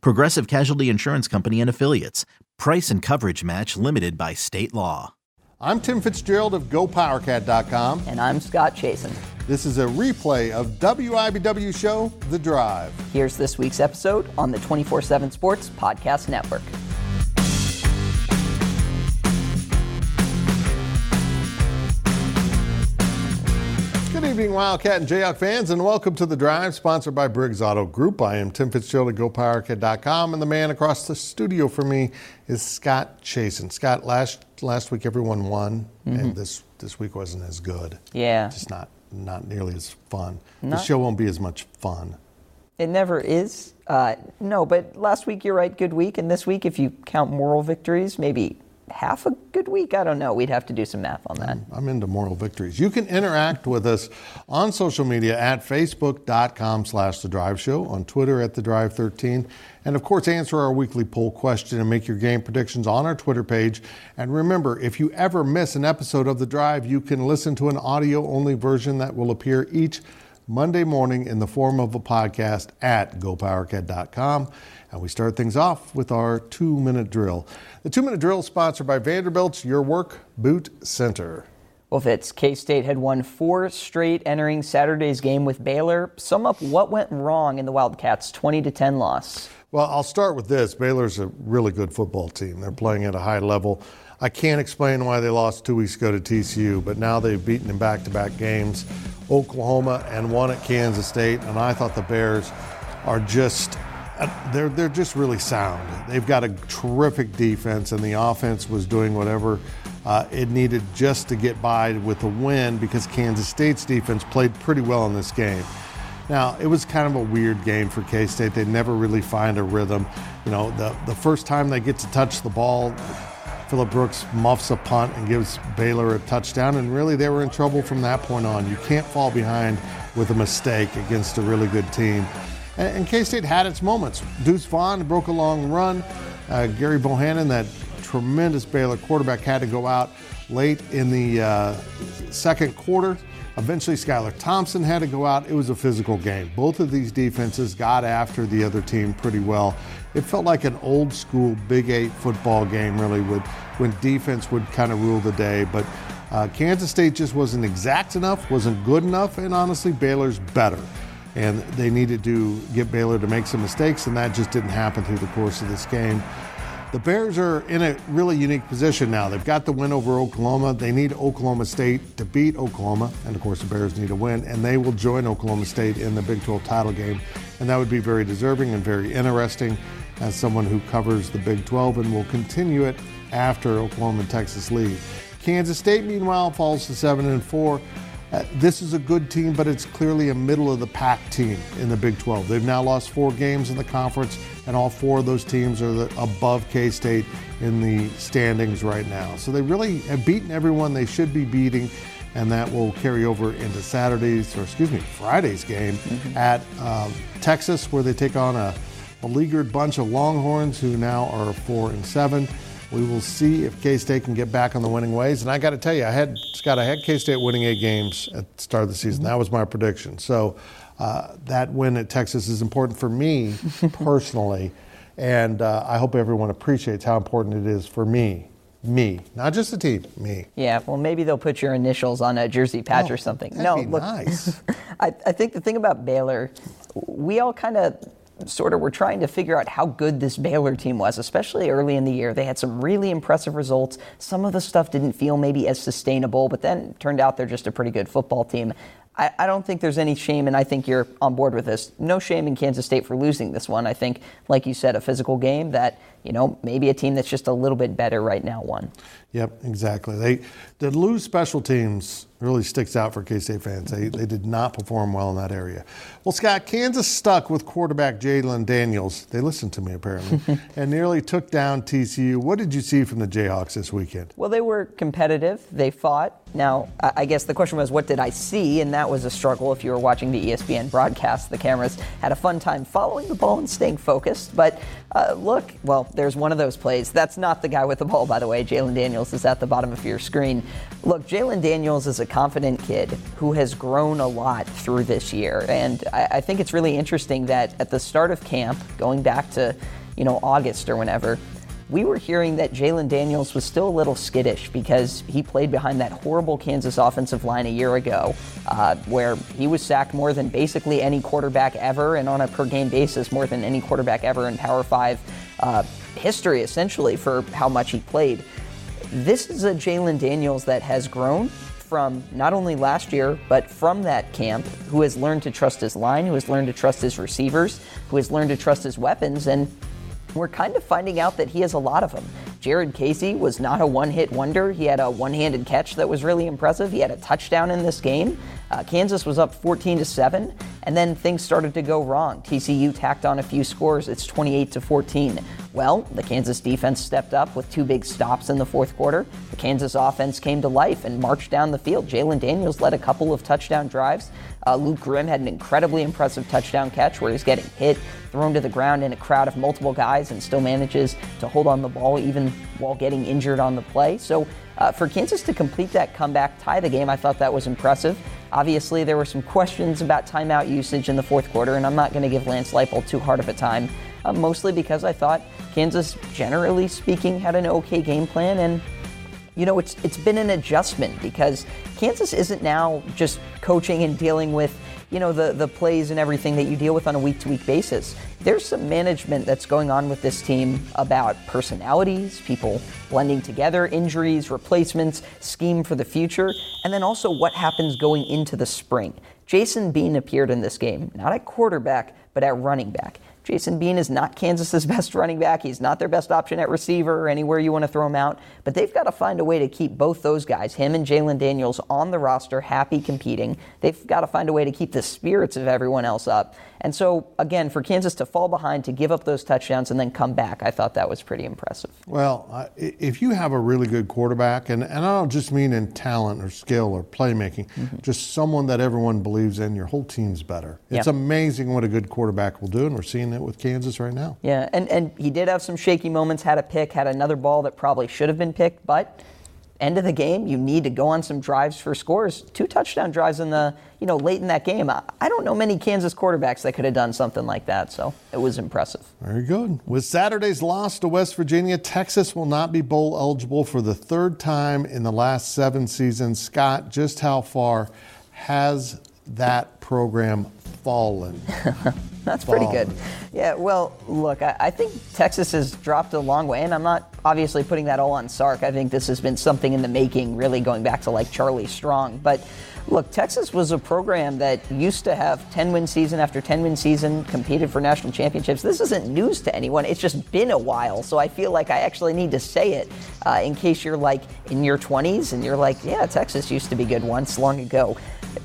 Progressive Casualty Insurance Company and Affiliates. Price and coverage match limited by state law. I'm Tim Fitzgerald of GoPowerCat.com. And I'm Scott Chasen. This is a replay of WIBW show, The Drive. Here's this week's episode on the 24/7 Sports Podcast Network. Good evening, Wildcat and Jayhawk fans, and welcome to The Drive, sponsored by Briggs Auto Group. I am Tim Fitzgerald at GoPowerCat.com, and the man across the studio from me is Scott Chasen. Scott, last week everyone won, and this week wasn't as good. Yeah. Just not nearly as fun. The show won't be as much fun. It never is. No, but last week, you're right, good week, and this week, if you count moral victories, maybe half a good week? I don't know. We'd have to do some math on that. I'm into moral victories. You can interact with us on social media at facebook.com/thedriveshow, on Twitter at thedrive13, and of course answer our weekly poll question and make your game predictions on our Twitter page. And remember, if you ever miss an episode of The Drive, you can listen to an audio-only version that will appear each Monday morning in the form of a podcast at GoPowerCat.com. And we start things off with our 2-minute drill. The 2-minute drill is sponsored by Vanderbilt's Your Work Boot Center. Well, Fitz, K-State had won 4 straight entering Saturday's game with Baylor. Sum up what went wrong in the Wildcats' 20-10 loss. Well, I'll start with this. Baylor's a really good football team. They're playing at a high level. I can't explain why they lost 2 weeks ago to TCU, but now they've beaten in back-to-back games, Oklahoma and one at Kansas State, and I thought the Bears are just they're just really sound. They've got a terrific defense, and the offense was doing whatever it needed just to get by with a win because Kansas State's defense played pretty well in this game. Now, it was kind of a weird game for K-State. They never really find a rhythm. You know, the first time they get to touch the ball, Phillip Brooks muffs a punt and gives Baylor a touchdown, and really they were in trouble from that point on. You can't fall behind with a mistake against a really good team. And K-State had its moments. Deuce Vaughn broke a long run. Gerry Bohannon, that tremendous Baylor quarterback, had to go out late in the second quarter. Eventually, Skylar Thompson had to go out. It was a physical game. Both of these defenses got after the other team pretty well. It felt like an old-school Big Eight football game, really, when defense would kind of rule the day. But Kansas State just wasn't exact enough, wasn't good enough, and honestly, Baylor's better. And they needed to get Baylor to make some mistakes, and that just didn't happen through the course of this game. The Bears are in a really unique position now. They've got the win over Oklahoma. They need Oklahoma State to beat Oklahoma. And, of course, the Bears need a win. And they will join Oklahoma State in the Big 12 title game. And that would be very deserving and very interesting as someone who covers the Big 12 and will continue it after Oklahoma and Texas leave. Kansas State, meanwhile, falls to 7-4. This is a good team, but it's clearly a middle-of-the-pack team in the Big 12. They've now lost 4 games in the conference, and all 4 of those teams are above K-State in the standings right now. So they really have beaten everyone they should be beating, and that will carry over into Friday's game at Texas, where they take on a beleaguered bunch of Longhorns, who now are 4-7. We will see if K-State can get back on the winning ways. And I got to tell you, I had K-State winning 8 games at the start of the season. That was my prediction. So that win at Texas is important for me personally. And I hope everyone appreciates how important it is for me. Me. Not just the team. Me. Yeah, well, maybe they'll put your initials on a jersey patch or something. That'd be nice. I think the thing about Baylor, we all we're trying to figure out how good this Baylor team was, especially early in the year. They had some really impressive results. Some of the stuff didn't feel maybe as sustainable, but then it turned out they're just a pretty good football team. I don't think there's any shame, and I think you're on board with this. No shame in Kansas State for losing this one. I think, like you said, a physical game that you know, maybe a team that's just a little bit better right now won. Yep, exactly. The Lou's special teams really sticks out for K-State fans. They did not perform well in that area. Well, Scott, Kansas stuck with quarterback Jalen Daniels. They listened to me, apparently, and nearly took down TCU. What did you see from the Jayhawks this weekend? Well, they were competitive. They fought. Now, I guess the question was, what did I see? And that was a struggle. If you were watching the ESPN broadcast, the cameras had a fun time following the ball and staying focused. But look, well, there's one of those plays. That's not the guy with the ball, by the way. Jalen Daniels is at the bottom of your screen. Look, Jalen Daniels is a confident kid who has grown a lot through this year. And I think it's really interesting that at the start of camp, going back to, you know, August or whenever, we were hearing that Jalen Daniels was still a little skittish because he played behind that horrible Kansas offensive line a year ago, where he was sacked more than basically any quarterback ever, and on a per-game basis more than any quarterback ever in Power 5 history, essentially, for how much he played. This is a Jalen Daniels that has grown from not only last year, but from that camp, who has learned to trust his line, who has learned to trust his receivers, who has learned to trust his weapons, and we're kind of finding out that he has a lot of them. Jared Casey was not a one-hit wonder. He had a one-handed catch that was really impressive. He had a touchdown in this game. Kansas was up 14-7, and then things started to go wrong. TCU tacked on a few scores. It's 28-14. Well, the Kansas defense stepped up with two big stops in the fourth quarter. The Kansas offense came to life and marched down the field. Jalen Daniels led a couple of touchdown drives. Luke Grimm had an incredibly impressive touchdown catch where he's getting hit, thrown to the ground in a crowd of multiple guys, and still manages to hold on the ball even while getting injured on the play. So for Kansas to complete that comeback, tie the game, I thought that was impressive. Obviously, there were some questions about timeout usage in the fourth quarter, and I'm not going to give Lance Leipold too hard of a time, mostly because I thought Kansas, generally speaking, had an okay game plan. And, you know, it's been an adjustment because Kansas isn't now just coaching and dealing with, you know, the plays and everything that you deal with on a week-to-week basis. There's some management that's going on with this team about personalities, people blending together, injuries, replacements, scheme for the future, and then also what happens going into the spring. Jason Bean appeared in this game, not at quarterback, but at running back. Jason Bean is not Kansas's best running back. He's not their best option at receiver or anywhere you want to throw him out. But they've got to find a way to keep both those guys, him and Jalen Daniels, on the roster, happy competing. They've got to find a way to keep the spirits of everyone else up. And so, again, for Kansas to fall behind, to give up those touchdowns and then come back, I thought that was pretty impressive. Well, if you have a really good quarterback, and I don't just mean in talent or skill or playmaking, just someone that everyone believes in, your whole team's better. It's amazing what a good quarterback will do, and we're seeing it with Kansas right now. Yeah, and he did have some shaky moments, had a pick, had another ball that probably should have been picked, but end of the game, you need to go on some drives for scores. Two touchdown drives in the, you know, late in that game. I don't know many Kansas quarterbacks that could have done something like that, so it was impressive. Very good. With Saturday's loss to West Virginia, Texas will not be bowl eligible for the third time in the last 7 seasons. Scott, just how far has that program fallen? That's pretty good. Yeah, well, look, I think Texas has dropped a long way, and I'm not obviously putting that all on Sark. I think this has been something in the making, really going back to like Charlie Strong. But look, Texas was a program that used to have 10-win season after 10-win season, competed for national championships. This isn't news to anyone. It's just been a while, so I feel like I actually need to say it in case you're like in your 20s and you're like, yeah, Texas used to be good once long ago.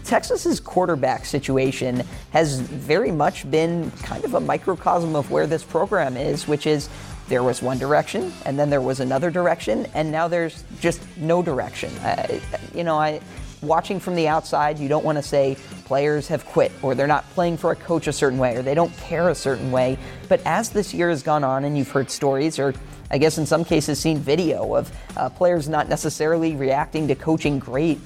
Texas's quarterback situation has very much been kind of a microcosm of where this program is, which is there was one direction, and then there was another direction, and now there's just no direction. Watching from the outside, you don't want to say players have quit, or they're not playing for a coach a certain way, or they don't care a certain way. But as this year has gone on and you've heard stories, or I guess in some cases seen video of players not necessarily reacting to coaching great,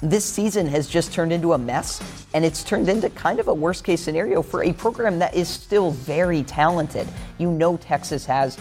this season has just turned into a mess, and it's turned into kind of a worst-case scenario for a program that is still very talented. You know, Texas has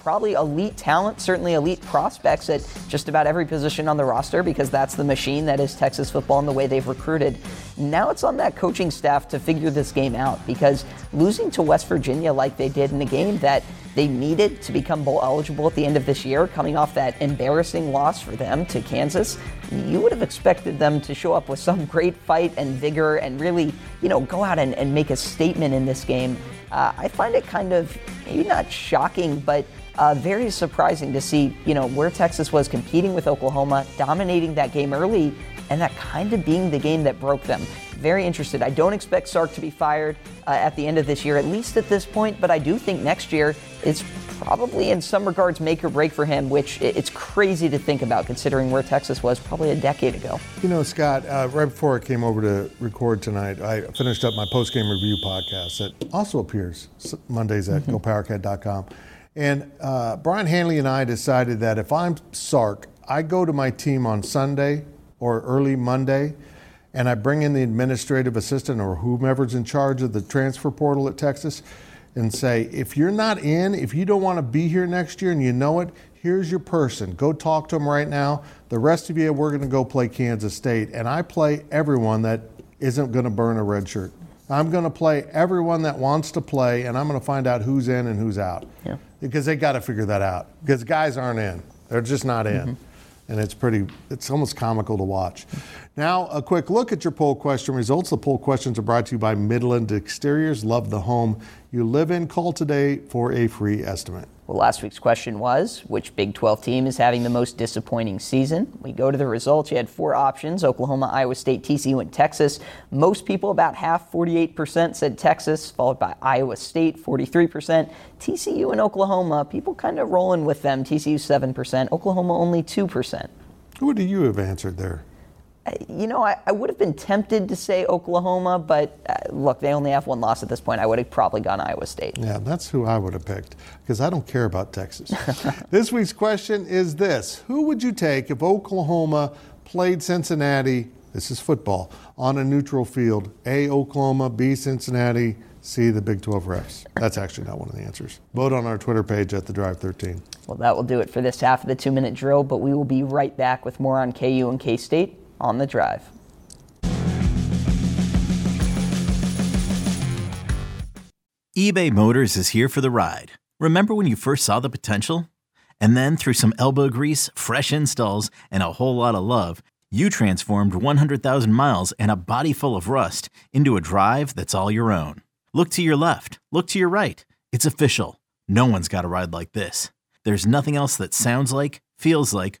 probably elite talent, certainly elite prospects at just about every position on the roster, because that's the machine that is Texas football and the way they've recruited. Now it's on that coaching staff to figure this game out, because losing to West Virginia like they did in a game that they needed to become bowl eligible at the end of this year, coming off that embarrassing loss for them to Kansas, you would have expected them to show up with some great fight and vigor and really, you know, go out and make a statement in this game. I find it kind of, maybe not shocking, but very surprising to see, you know, where Texas was competing with Oklahoma, dominating that game early, and that kind of being the game that broke them. Very interested. I don't expect Sark to be fired at the end of this year, at least at this point, but I do think next year it's probably in some regards make or break for him, which it's crazy to think about considering where Texas was probably a decade ago. You know, Scott, right before I came over to record tonight, I finished up my post-game review podcast that also appears Mondays at GoPowerCat.com. And Brian Hanley and I decided that if I'm Sark, I go to my team on Sunday or early Monday, and I bring in the administrative assistant or whomever's in charge of the transfer portal at Texas and say, if you're not in, if you don't want to be here next year and you know it, here's your person. Go talk to them right now. The rest of you, we're going to go play Kansas State. And I play everyone that isn't going to burn a red shirt. I'm going to play everyone that wants to play, and I'm going to find out who's in and who's out. Yeah. Because they got to figure that out. Because guys aren't in. They're just not in. Mm-hmm. And it's almost comical to watch. Now, a quick look at your poll question results. The poll questions are brought to you by Midland Exteriors. Love the home you live in. Call today for a free estimate. Well, last week's question was, which Big 12 team is having the most disappointing season? We go to the results. You had four options: Oklahoma, Iowa State, TCU, and Texas. Most people, about half, 48%, said Texas, followed by Iowa State, 43%. TCU and Oklahoma, people kind of rolling with them. TCU 7%, Oklahoma only 2%. Who do you have answered there? You know, I would have been tempted to say Oklahoma, but look, they only have one loss at this point. I would have probably gone Iowa State. Yeah, that's who I would have picked, because I don't care about Texas. This week's question is this: who would you take if Oklahoma played Cincinnati, this is football, on a neutral field? A, Oklahoma, B, Cincinnati, C, the Big 12 refs. That's actually not one of the answers. Vote on our Twitter page at TheDrive13. Well, that will do it for this half of the two-minute drill, but we will be right back with more on KU and K-State on The Drive. eBay Motors is here for the ride. Remember when you first saw the potential? And then through some elbow grease, fresh installs, and a whole lot of love, you transformed 100,000 miles and a body full of rust into a drive that's all your own. Look to your left. Look to your right. It's official. No one's got a ride like this. There's nothing else that sounds like, feels like,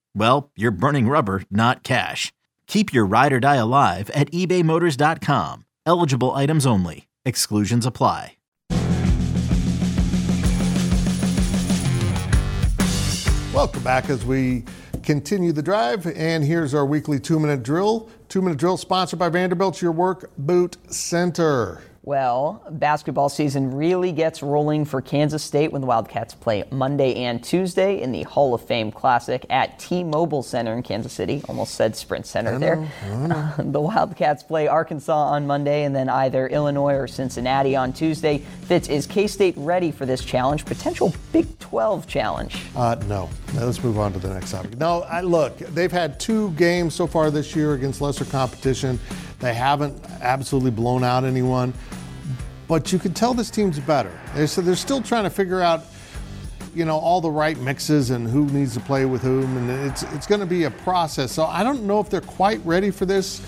well, you're burning rubber, not cash. Keep your ride or die alive at ebaymotors.com. Eligible items only. Exclusions apply. Welcome back as we continue The Drive. And here's our weekly two-minute drill. Two-minute drill sponsored by Vanderbilt's Your Work Boot Center. Well, basketball season really gets rolling for Kansas State when the Wildcats play Monday and Tuesday in the Hall of Fame Classic at T-Mobile Center in Kansas City. Almost said Sprint Center there. The Wildcats play Arkansas on Monday and then either Illinois or Cincinnati on Tuesday. Fitz, is K-State ready for this challenge? Potential Big 12 challenge? No. Now let's move on to the next topic. No, look, they've had two games so far this year against lesser competition. They haven't absolutely blown out anyone, but you can tell this team's better. They're still trying to figure out, you know, all the right mixes and who needs to play with whom, and it's going to be a process. So I don't know if they're quite ready for this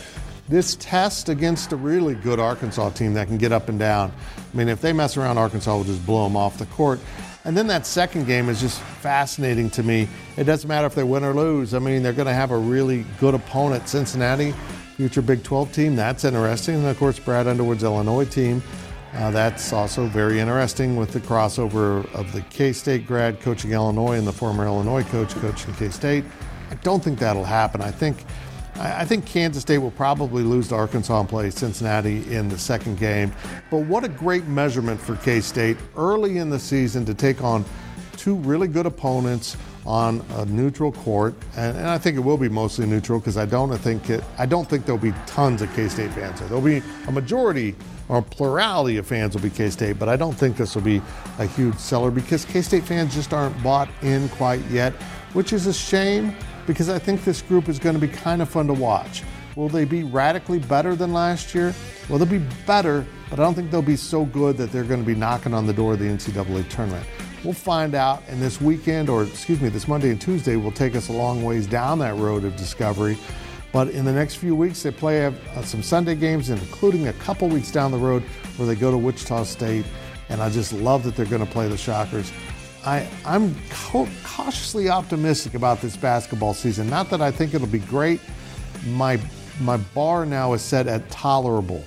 test against a really good Arkansas team that can get up and down. I mean, if they mess around, Arkansas will just blow them off the court. And then that second game is just fascinating to me. It doesn't matter if they win or lose. I mean, they're going to have a really good opponent. Cincinnati, future Big 12 team, that's interesting. And, of course, Brad Underwood's Illinois team, that's also very interesting with the crossover of the K-State grad coaching Illinois and the former Illinois coach coaching K-State. I don't think that'll happen. I think Kansas State will probably lose to Arkansas and play Cincinnati in the second game. But what a great measurement for K-State early in the season to take on two really good opponents on a neutral court, and I think it will be mostly neutral because I don't think there'll be tons of K-State fans. There'll be a majority or a plurality of fans will be K-State, but I don't think this will be a huge seller because K-State fans just aren't bought in quite yet, which is a shame because I think this group is going to be kind of fun to watch. Will they be radically better than last year? Well, they'll be better, but I don't think they'll be so good that they're going to be knocking on the door of the NCAA tournament. We'll find out, and this Monday and Tuesday will take us a long ways down that road of discovery. But in the next few weeks, they play some Sunday games, including a couple weeks down the road where they go to Wichita State, and I just love that they're going to play the Shockers. I'm cautiously optimistic about this basketball season. Not that I think it'll be great. My bar now is set at tolerable.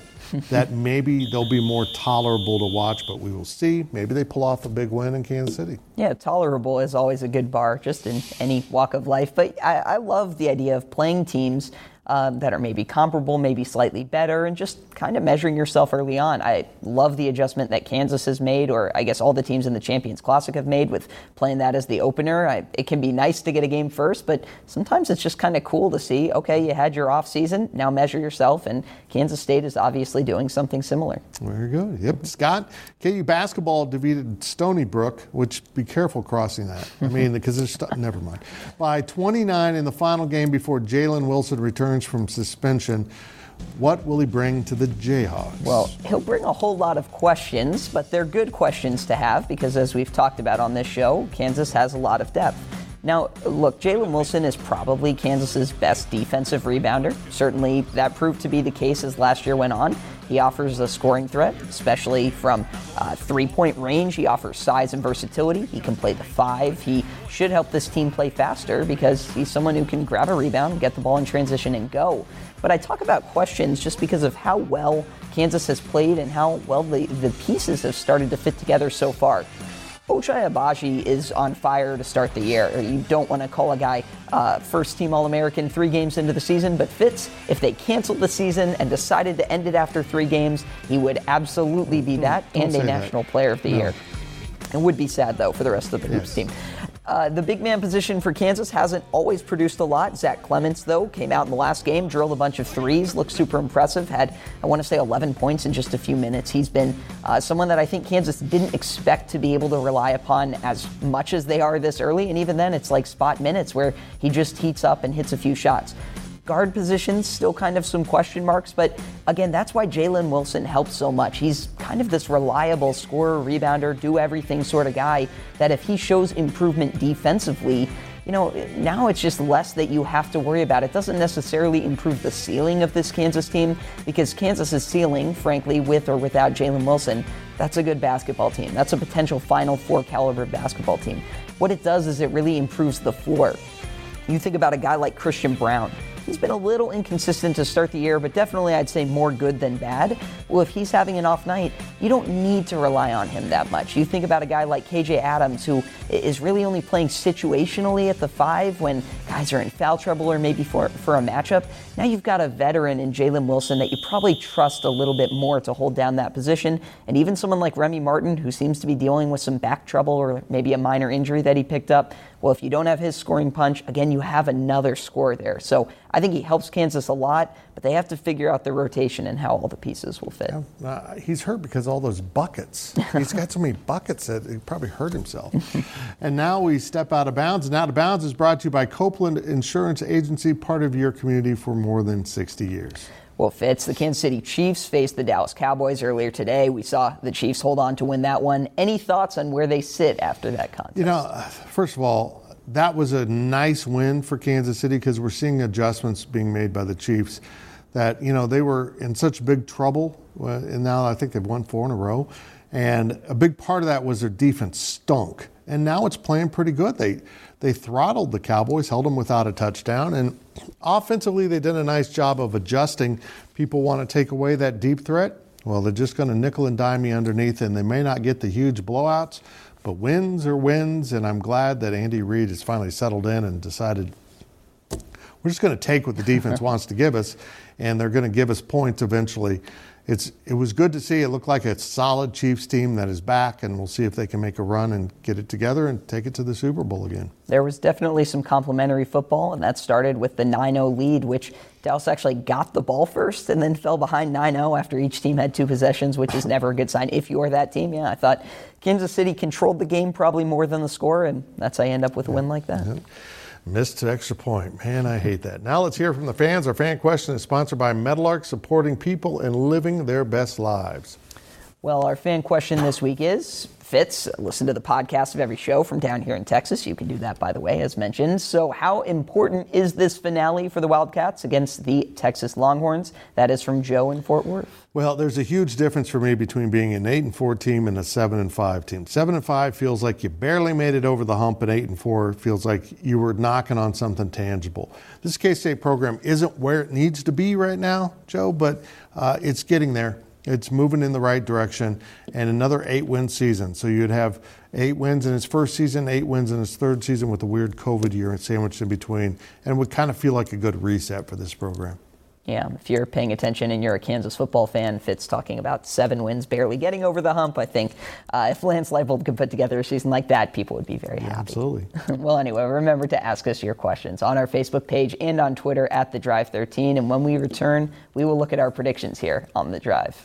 That maybe they'll be more tolerable to watch, but we will see. Maybe they pull off a big win in Kansas City. Yeah, tolerable is always a good bar, just in any walk of life. But I love the idea of playing teams that are maybe comparable, maybe slightly better, and just kind of measuring yourself early on. I love the adjustment that Kansas has made, or I guess all the teams in the Champions Classic have made with playing that as the opener. It can be nice to get a game first, but sometimes it's just kind of cool to see, okay, you had your off season, now measure yourself, and Kansas State is obviously doing something similar. Very good. Yep. Scott, KU basketball defeated Stony Brook, which be careful crossing that. I mean, because there's never mind. By 29 in the final game before Jalen Wilson returned from suspension. What will he bring to the Jayhawks? Well, he'll bring a whole lot of questions, but they're good questions to have because, as we've talked about on this show, Kansas has a lot of depth. Now, look, Jalen Wilson is probably Kansas's best defensive rebounder. Certainly, that proved to be the case as last year went on. He offers a scoring threat, especially from three-point range. He offers size and versatility. He can play the five. He should help this team play faster because he's someone who can grab a rebound, get the ball in transition, and go. But I talk about questions just because of how well Kansas has played and how well the pieces have started to fit together so far. Ochai Agbaji is on fire to start the year. You don't want to call a guy first-team All-American 3 games into the season, but Fitz, if they canceled the season and decided to end it after 3 games, he would absolutely be that and a national player of the year. It would be sad, though, for the rest of the Hoops team. The big man position for Kansas hasn't always produced a lot. Zach Clemence, though, came out in the last game, drilled a bunch of threes, looked super impressive, had, 11 points in just a few minutes. He's been someone that I think Kansas didn't expect to be able to rely upon as much as they are this early, and even then it's like spot minutes where he just heats up and hits a few shots. Guard positions, still kind of some question marks, but again, that's why Jalen Wilson helps so much. He's kind of this reliable scorer, rebounder, do everything sort of guy that if he shows improvement defensively, now it's just less that you have to worry about. It doesn't necessarily improve the ceiling of this Kansas team because Kansas's ceiling, frankly, with or without Jalen Wilson, that's a good basketball team. That's a potential Final Four caliber basketball team. What it does is it really improves the floor. You think about a guy like Christian Brown. He's been a little inconsistent to start the year, but definitely I'd say more good than bad. Well, if he's having an off night, you don't need to rely on him that much. You think about a guy like KJ Adams, who is really only playing situationally at the five when guys are in foul trouble or maybe for a matchup. Now you've got a veteran in Jalen Wilson that you probably trust a little bit more to hold down that position. And even someone like Remy Martin, who seems to be dealing with some back trouble or maybe a minor injury that he picked up. Well, if you don't have his scoring punch, again, you have another scorer there. So I think he helps Kansas a lot, but they have to figure out the rotation and how all the pieces will fit. Yeah, he's hurt because all those buckets. He's got so many buckets that he probably hurt himself. And now we step out of bounds. And Out of Bounds is brought to you by Copeland Insurance Agency, part of your community for more than 60 years. Well, Fitz, the Kansas City Chiefs faced the Dallas Cowboys earlier today. We saw the Chiefs hold on to win that one. Any thoughts on where they sit after that contest? First of all, that was a nice win for Kansas City because we're seeing adjustments being made by the Chiefs that, they were in such big trouble. And now I think they've won 4 in a row. And a big part of that was their defense stunk. And now it's playing pretty good. They throttled the Cowboys, held them without a touchdown. And offensively, they did a nice job of adjusting. People want to take away that deep threat. Well, they're just going to nickel and dime you underneath, and they may not get the huge blowouts. But wins are wins, and I'm glad that Andy Reid has finally settled in and decided we're just going to take what the defense wants to give us, and they're going to give us points eventually. it was good to see. It looked like a solid Chiefs team that is back, and we'll see if they can make a run and get it together and take it to the Super Bowl again. There was definitely some complimentary football, and that started with the 9-0 lead, which Dallas actually got the ball first and then fell behind 9-0 after each team had two possessions, which is never a good sign if you are that team. Yeah, I thought Kansas City controlled the game probably more than the score, and that's how you end up with a win like that. Yeah. Missed an extra point. Man, I hate that. Now let's hear from the fans. Our fan question is sponsored by Metal Arc, supporting people and living their best lives. Well, our fan question this week is, Fitz, listen to the podcast of every show from down here in Texas. You can do that, by the way, as mentioned. So how important is this finale for the Wildcats against the Texas Longhorns? That is from Joe in Fort Worth. Well, there's a huge difference for me between being an 8-4 team and a 7-5 team. 7-5 feels like you barely made it over the hump, and 8-4 feels like you were knocking on something tangible. This K-State program isn't where it needs to be right now, Joe, but it's getting there. It's moving in the right direction, and another 8-win season. So you'd have 8 wins in its first season, 8 wins in its third season, with a weird COVID year sandwiched in between, and it would kind of feel like a good reset for this program. Yeah, if you're paying attention and you're a Kansas football fan, Fitz talking about 7 wins, barely getting over the hump. I think if Lance Leipold could put together a season like that, people would be very happy. Absolutely. Well, anyway, remember to ask us your questions on our Facebook page and on Twitter at The Drive 13. And when we return, we will look at our predictions here on The Drive.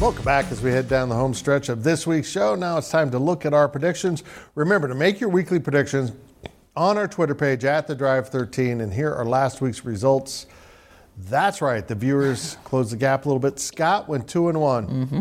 Welcome back as we head down the home stretch of this week's show. Now it's time to look at our predictions. Remember to make your weekly predictions on our Twitter page at The Drive 13, and here are last week's results. That's right, the viewers closed the gap a little bit. Scott went 2-1. Mm-hmm.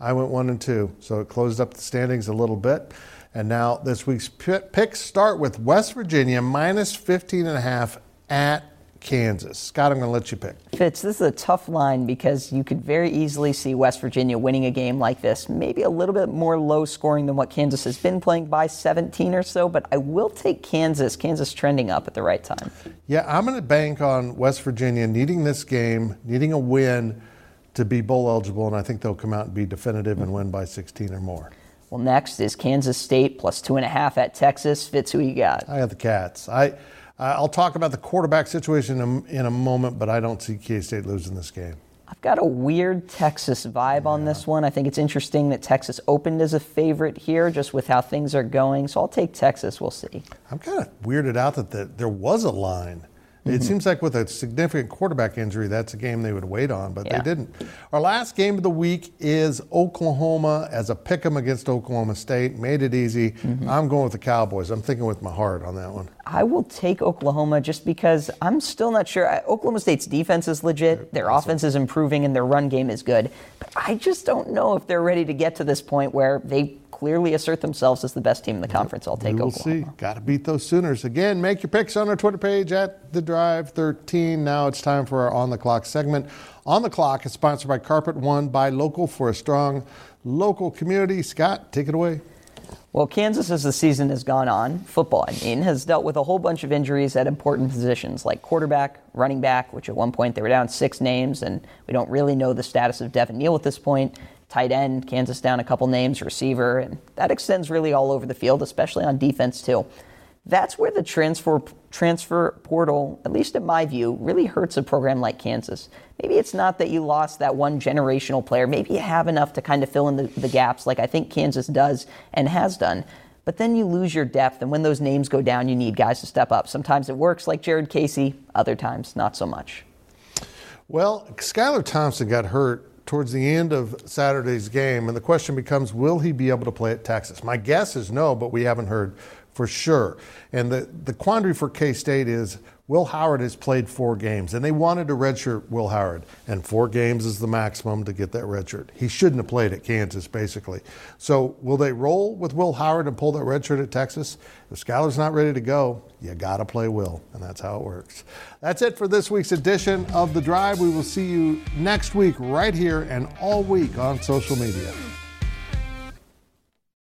I went 1-2, so it closed up the standings a little bit. And now this week's picks start with West Virginia -15.5 at Kansas. Scott, I'm going to let you pick. Fitz, this is a tough line because you could very easily see West Virginia winning a game like this, maybe a little bit more low scoring than what Kansas has been playing by 17 or so, but I will take Kansas. Kansas trending up at the right time. Yeah, I'm going to bank on West Virginia needing this game, needing a win to be bowl eligible, and I think they'll come out and be definitive and win by 16 or more. Well, next is Kansas State +2.5 at Texas. Fitz, who you got? I got the Cats. I'll talk about the quarterback situation in a moment, but I don't see K-State losing this game. I've got a weird Texas vibe on this one. I think it's interesting that Texas opened as a favorite here just with how things are going. So I'll take Texas. We'll see. I'm kind of weirded out that there was a line. It seems like with a significant quarterback injury, that's a game they would wait on, but they didn't. Our last game of the week is Oklahoma as a pick'em against Oklahoma State. Made it easy. I'm going with the Cowboys. I'm thinking with my heart on that one. I will take Oklahoma just because I'm still not sure. Oklahoma State's defense is legit. Their offense is improving, and their run game is good. But I just don't know if they're ready to get to this point where they clearly assert themselves as the best team in the conference. I'll take Oklahoma. We'll see. Got to beat those Sooners. Again, make your picks on our Twitter page at The Drive 13. Now it's time for our On the Clock segment. On the Clock is sponsored by Carpet One by Local for a strong local community. Scott, take it away. Well, Kansas, as the season has gone on, football, has dealt with a whole bunch of injuries at important positions like quarterback, running back, which at one point they were down 6 names, and we don't really know the status of Devin Neal at this point. Tight end, Kansas down a couple names, receiver, and that extends really all over the field, especially on defense too. That's where the transfer portal, at least in my view, really hurts a program like Kansas. Maybe it's not that you lost that one generational player. Maybe you have enough to kind of fill in the gaps like I think Kansas does and has done. But then you lose your depth, and when those names go down, you need guys to step up. Sometimes it works like Jared Casey. Other times, not so much. Well, Skylar Thompson got hurt towards the end of Saturday's game, and the question becomes, will he be able to play at Texas? My guess is no, but we haven't heard for sure. And the quandary for K-State is Will Howard has played 4 games, and they wanted to redshirt Will Howard, and 4 games is the maximum to get that redshirt. He shouldn't have played at Kansas, basically. So will they roll with Will Howard and pull that redshirt at Texas? If Skylar's not ready to go, you got to play Will, and that's how it works. That's it for this week's edition of The Drive. We will see you next week right here and all week on social media.